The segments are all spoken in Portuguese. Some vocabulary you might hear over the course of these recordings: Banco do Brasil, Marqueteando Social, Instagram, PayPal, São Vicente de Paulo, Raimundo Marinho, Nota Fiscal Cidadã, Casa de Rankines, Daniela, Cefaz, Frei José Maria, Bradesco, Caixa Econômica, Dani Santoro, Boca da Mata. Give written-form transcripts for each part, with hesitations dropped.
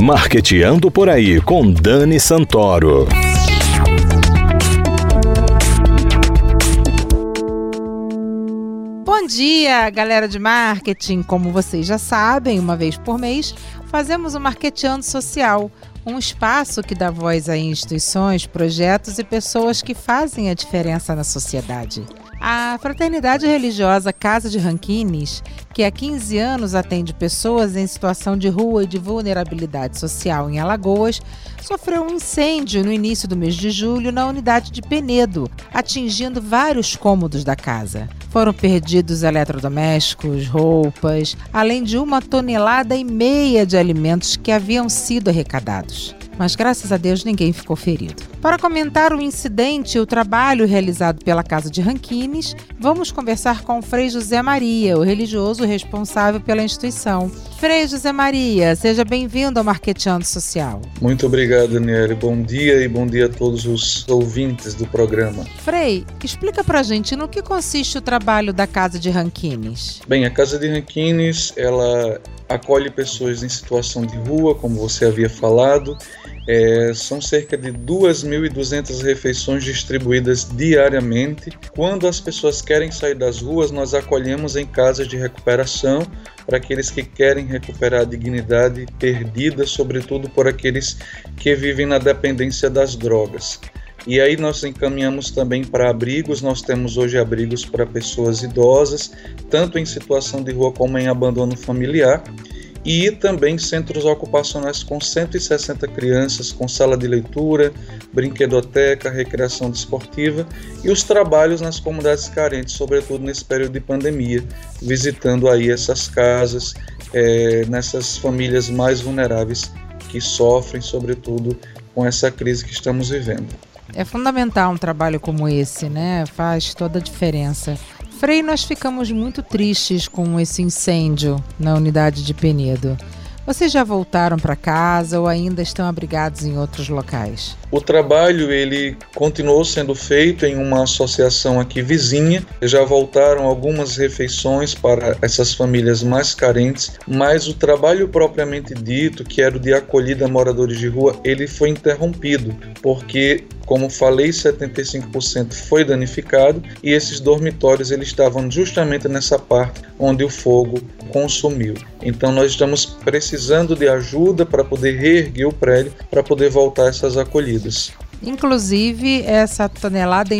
Marqueteando por aí com Dani Santoro. Bom dia, galera de marketing! Como vocês já sabem, uma vez por mês fazemos o Marqueteando Social, um espaço que dá voz a instituições, projetos e pessoas que fazem a diferença na sociedade. A fraternidade religiosa Casa de Rankines, que há 15 anos atende pessoas em situação de rua e de vulnerabilidade social em Alagoas, sofreu um incêndio no início do mês de julho na unidade de Penedo, atingindo vários cômodos da casa. Foram perdidos eletrodomésticos, roupas, além de 1,5 tonelada de alimentos que haviam sido arrecadados. Mas graças a Deus ninguém ficou ferido. Para comentar o incidente e o trabalho realizado pela Casa de Rankines, vamos conversar com o Frei José Maria, o religioso responsável pela instituição. Frei José Maria, seja bem-vindo ao Marqueteando Social. Muito obrigado, Daniela. Bom dia e bom dia a todos os ouvintes do programa. Frei, explica pra gente no que consiste o trabalho da Casa de Rankines. Bem, a Casa de Rankines, ela acolhe pessoas em situação de rua, como você havia falado. São cerca de 2.200 refeições distribuídas diariamente. Quando as pessoas querem sair das ruas, nós acolhemos em casas de recuperação para aqueles que querem recuperar a dignidade perdida, sobretudo por aqueles que vivem na dependência das drogas. E aí nós encaminhamos também para abrigos. Nós temos hoje abrigos para pessoas idosas, tanto em situação de rua como em abandono familiar. E também centros ocupacionais com 160 crianças, com sala de leitura, brinquedoteca, recreação desportiva e os trabalhos nas comunidades carentes, sobretudo nesse período de pandemia, visitando aí essas casas, nessas famílias mais vulneráveis que sofrem, sobretudo, com essa crise que estamos vivendo. É fundamental um trabalho como esse, né? Faz toda a diferença. Frei, nós ficamos muito tristes com esse incêndio na unidade de Penedo. Vocês já voltaram para casa ou ainda estão abrigados em outros locais? O trabalho ele continuou sendo feito em uma associação aqui vizinha. Já voltaram algumas refeições para essas famílias mais carentes, mas o trabalho propriamente dito, que era o de acolhida a moradores de rua, ele foi interrompido, porque, como falei, 75% foi danificado e esses dormitórios eles estavam justamente nessa parte onde o fogo consumiu. Então nós estamos precisando de ajuda para poder reerguer o prédio, para poder voltar essas acolhidas. Inclusive, essa 1,5 tonelada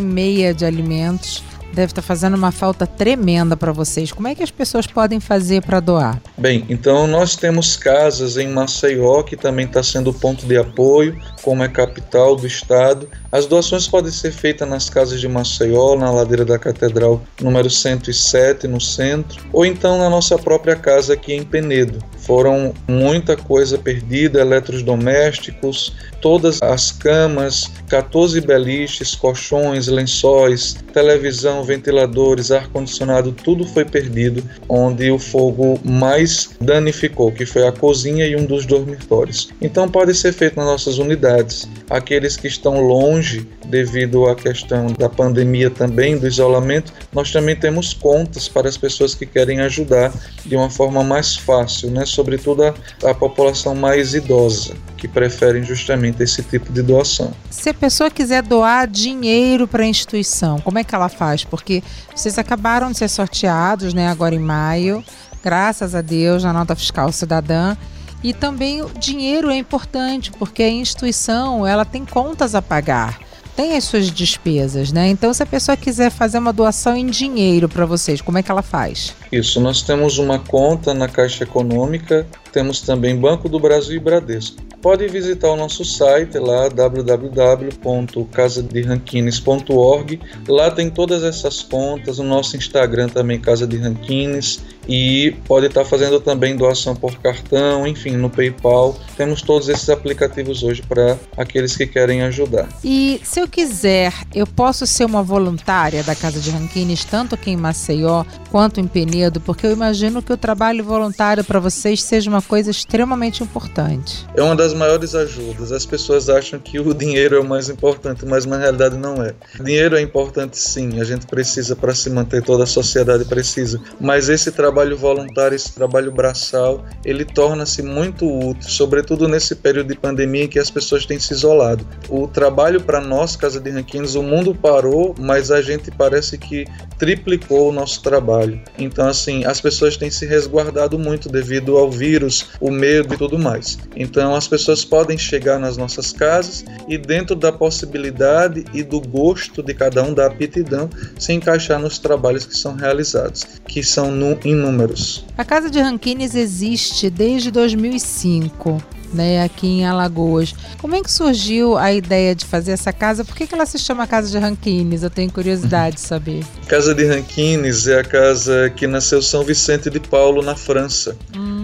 de alimentos deve estar fazendo uma falta tremenda para vocês. Como é que as pessoas podem fazer para doar? Bem, então nós temos casas em Maceió, que também está sendo ponto de apoio, como é capital do estado. As doações podem ser feitas nas casas de Maceió, na Ladeira da Catedral, número 107, no centro, ou então na nossa própria casa aqui em Penedo. Foram muita coisa perdida, eletrodomésticos, todas as camas, 14 beliches, colchões, lençóis, televisão, ventiladores, ar-condicionado, tudo foi perdido, onde o fogo mais danificou, que foi a cozinha e um dos dormitórios. Então pode ser feito nas nossas unidades. Aqueles que estão longe, devido à questão da pandemia também, do isolamento, nós também temos contas para as pessoas que querem ajudar de uma forma mais fácil, né? Sobretudo a população mais idosa, que preferem justamente esse tipo de doação. Se a pessoa quiser doar dinheiro para a instituição, como é que ela faz? Porque vocês acabaram de ser sorteados, né, agora em maio, graças a Deus, na Nota Fiscal Cidadã. E também o dinheiro é importante, porque a instituição ela tem contas a pagar, tem as suas despesas, né? Então, se a pessoa quiser fazer uma doação em dinheiro para vocês, como é que ela faz? Isso, nós temos uma conta na Caixa Econômica, temos também Banco do Brasil e Bradesco. Pode visitar o nosso site lá, www.casaderankines.org. Lá tem todas essas contas, o nosso Instagram também, Casa de Rankines, e pode estar fazendo também doação por cartão, enfim, no PayPal. Temos todos esses aplicativos hoje para aqueles que querem ajudar. E se eu quiser, eu posso ser uma voluntária da Casa de Rankines, tanto aqui em Maceió quanto em Penedo, porque eu imagino que o trabalho voluntário para vocês seja uma uma coisa extremamente importante. É uma das maiores ajudas. As pessoas acham que o dinheiro é o mais importante, mas na realidade não é. Dinheiro é importante sim, a gente precisa para se manter, toda a sociedade precisa, mas esse trabalho voluntário, esse trabalho braçal, ele torna-se muito útil, sobretudo nesse período de pandemia em que as pessoas têm se isolado. O trabalho para nós, Casa de Rankines, o mundo parou, mas a gente parece que triplicou o nosso trabalho. Então, assim, as pessoas têm se resguardado muito devido ao vírus, o medo e tudo mais. Então, as pessoas podem chegar nas nossas casas e, dentro da possibilidade e do gosto de cada um, da aptidão, se encaixar nos trabalhos que são realizados, que são inúmeros. A Casa de Rankines existe desde 2005. Né, aqui em Alagoas. Como é que surgiu a ideia de fazer essa casa? Por que ela se chama Casa de Rankines? Eu tenho curiosidade de saber. Casa de Rankines é a casa que nasceu São Vicente de Paulo, na França.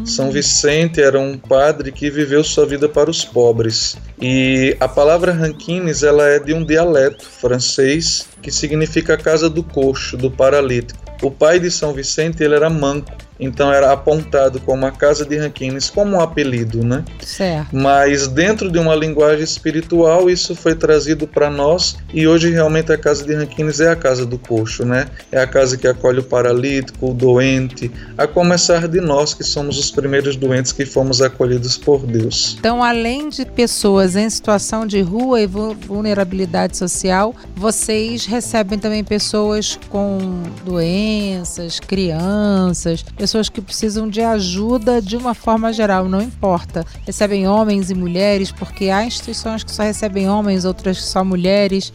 São Vicente era um padre que viveu sua vida para os pobres. E a palavra Rankines, ela é de um dialeto francês que significa casa do coxo, do paralítico. O pai de São Vicente, ele era manco, então era apontado como a Casa de Rankines, como um apelido, né? Certo. Mas dentro de uma linguagem espiritual, isso foi trazido para nós, e hoje realmente a Casa de Rankines é a casa do coxo, né? É a casa que acolhe o paralítico, o doente, a começar de nós, que somos os primeiros doentes que fomos acolhidos por Deus. Então, além de pessoas em situação de rua e vulnerabilidade social, vocês recebem também pessoas com doenças, crianças, pessoas que precisam de ajuda de uma forma geral, não importa. Recebem homens e mulheres, porque há instituições que só recebem homens, outras que só mulheres.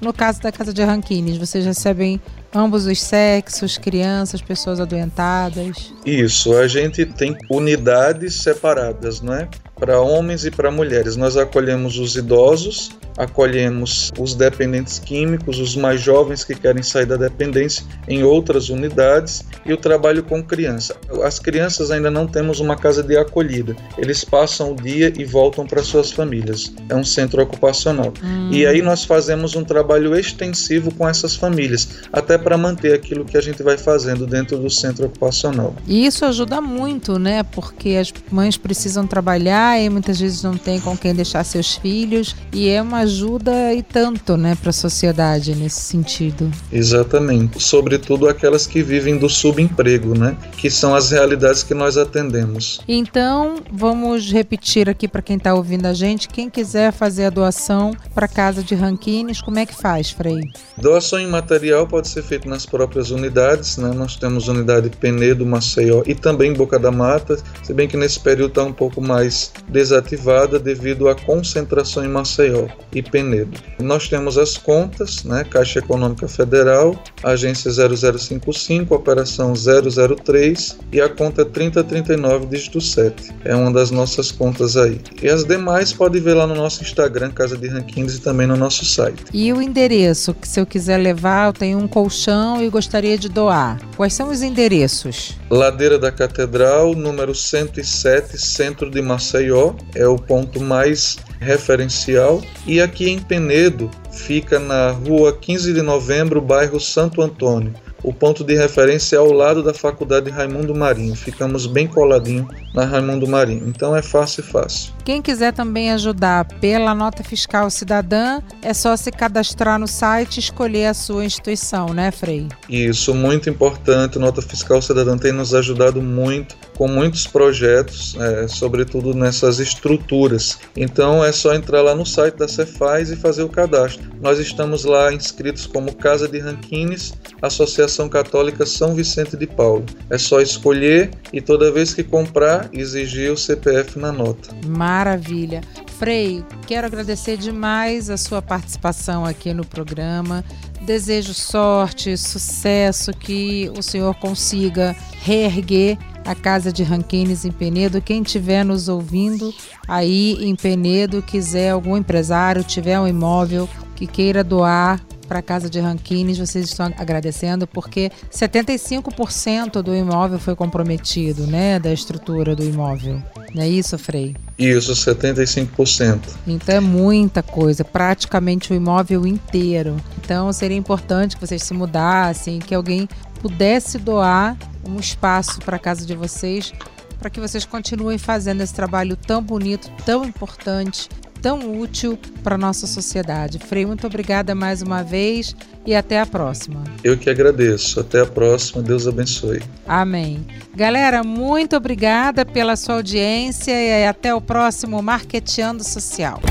No caso da Casa de Rankines, vocês recebem ambos os sexos, crianças, pessoas adoentadas? Isso, a gente tem unidades separadas, né? Para homens e para mulheres. Nós acolhemos os idosos, acolhemos os dependentes químicos, os mais jovens que querem sair da dependência em outras unidades, e o trabalho com criança. As crianças ainda não temos uma casa de acolhida. Eles passam o dia e voltam para suas famílias. É um centro ocupacional. E aí nós fazemos um trabalho extensivo com essas famílias, até para manter aquilo que a gente vai fazendo dentro do centro ocupacional. E isso ajuda muito, né? Porque as mães precisam trabalhar e muitas vezes não tem com quem deixar seus filhos, e é uma ajuda e tanto, né, para a sociedade nesse sentido. Exatamente, sobretudo aquelas que vivem do subemprego, né, que são as realidades que nós atendemos. Então, vamos repetir aqui para quem está ouvindo a gente, quem quiser fazer a doação para a Casa de Rankines, como é que faz, Frei? Doação em material pode ser feita nas próprias unidades, né, nós temos unidade Penedo, Maceió e também Boca da Mata, se bem que nesse período está um pouco mais desativada devido à concentração em Maceió e Penedo. Nós temos as contas, né? Caixa Econômica Federal, agência 0055, operação 003 e a conta 3039, dígito 7. É uma das nossas contas aí. E as demais pode ver lá no nosso Instagram, Casa de Rankines, e também no nosso site. E o endereço, que se eu quiser levar, eu tenho um colchão e gostaria de doar. Quais são os endereços? Ladeira da Catedral, número 107, Centro de Maceió, é o ponto mais referencial, e aqui em Penedo fica na rua 15 de novembro, bairro Santo Antônio. O ponto de referência é ao lado da faculdade Raimundo Marinho. Ficamos bem coladinho na Raimundo Marinho. Então é fácil. Quem quiser também ajudar pela Nota Fiscal Cidadã, é só se cadastrar no site e escolher a sua instituição, né, Frei? Isso, muito importante. Nota Fiscal Cidadã tem nos ajudado muito com muitos projetos, sobretudo nessas estruturas. Então é só entrar lá no site da Cefaz e fazer o cadastro. Nós estamos lá inscritos como Casa de Rankines, Associação Católica São Vicente de Paulo. É só escolher e toda vez que comprar, exigir o CPF na nota. Maravilha! Frei, quero agradecer demais a sua participação aqui no programa. Desejo sorte, sucesso, que o senhor consiga reerguer a Casa de Rankines em Penedo. Quem estiver nos ouvindo aí em Penedo, quiser, algum empresário, tiver um imóvel que queira doar para a Casa de Rankines, vocês estão agradecendo porque 75% do imóvel foi comprometido, né, da estrutura do imóvel. Não é isso, Frei? Isso, 75%. Então é muita coisa, praticamente o imóvel inteiro. Então seria importante que vocês se mudassem, que alguém pudesse doar um espaço para a casa de vocês, para que vocês continuem fazendo esse trabalho tão bonito, tão importante, tão útil para a nossa sociedade. Frei, muito obrigada mais uma vez e até a próxima. Eu que agradeço. Até a próxima. Deus abençoe. Amém. Galera, muito obrigada pela sua audiência e até o próximo Marqueteando Social.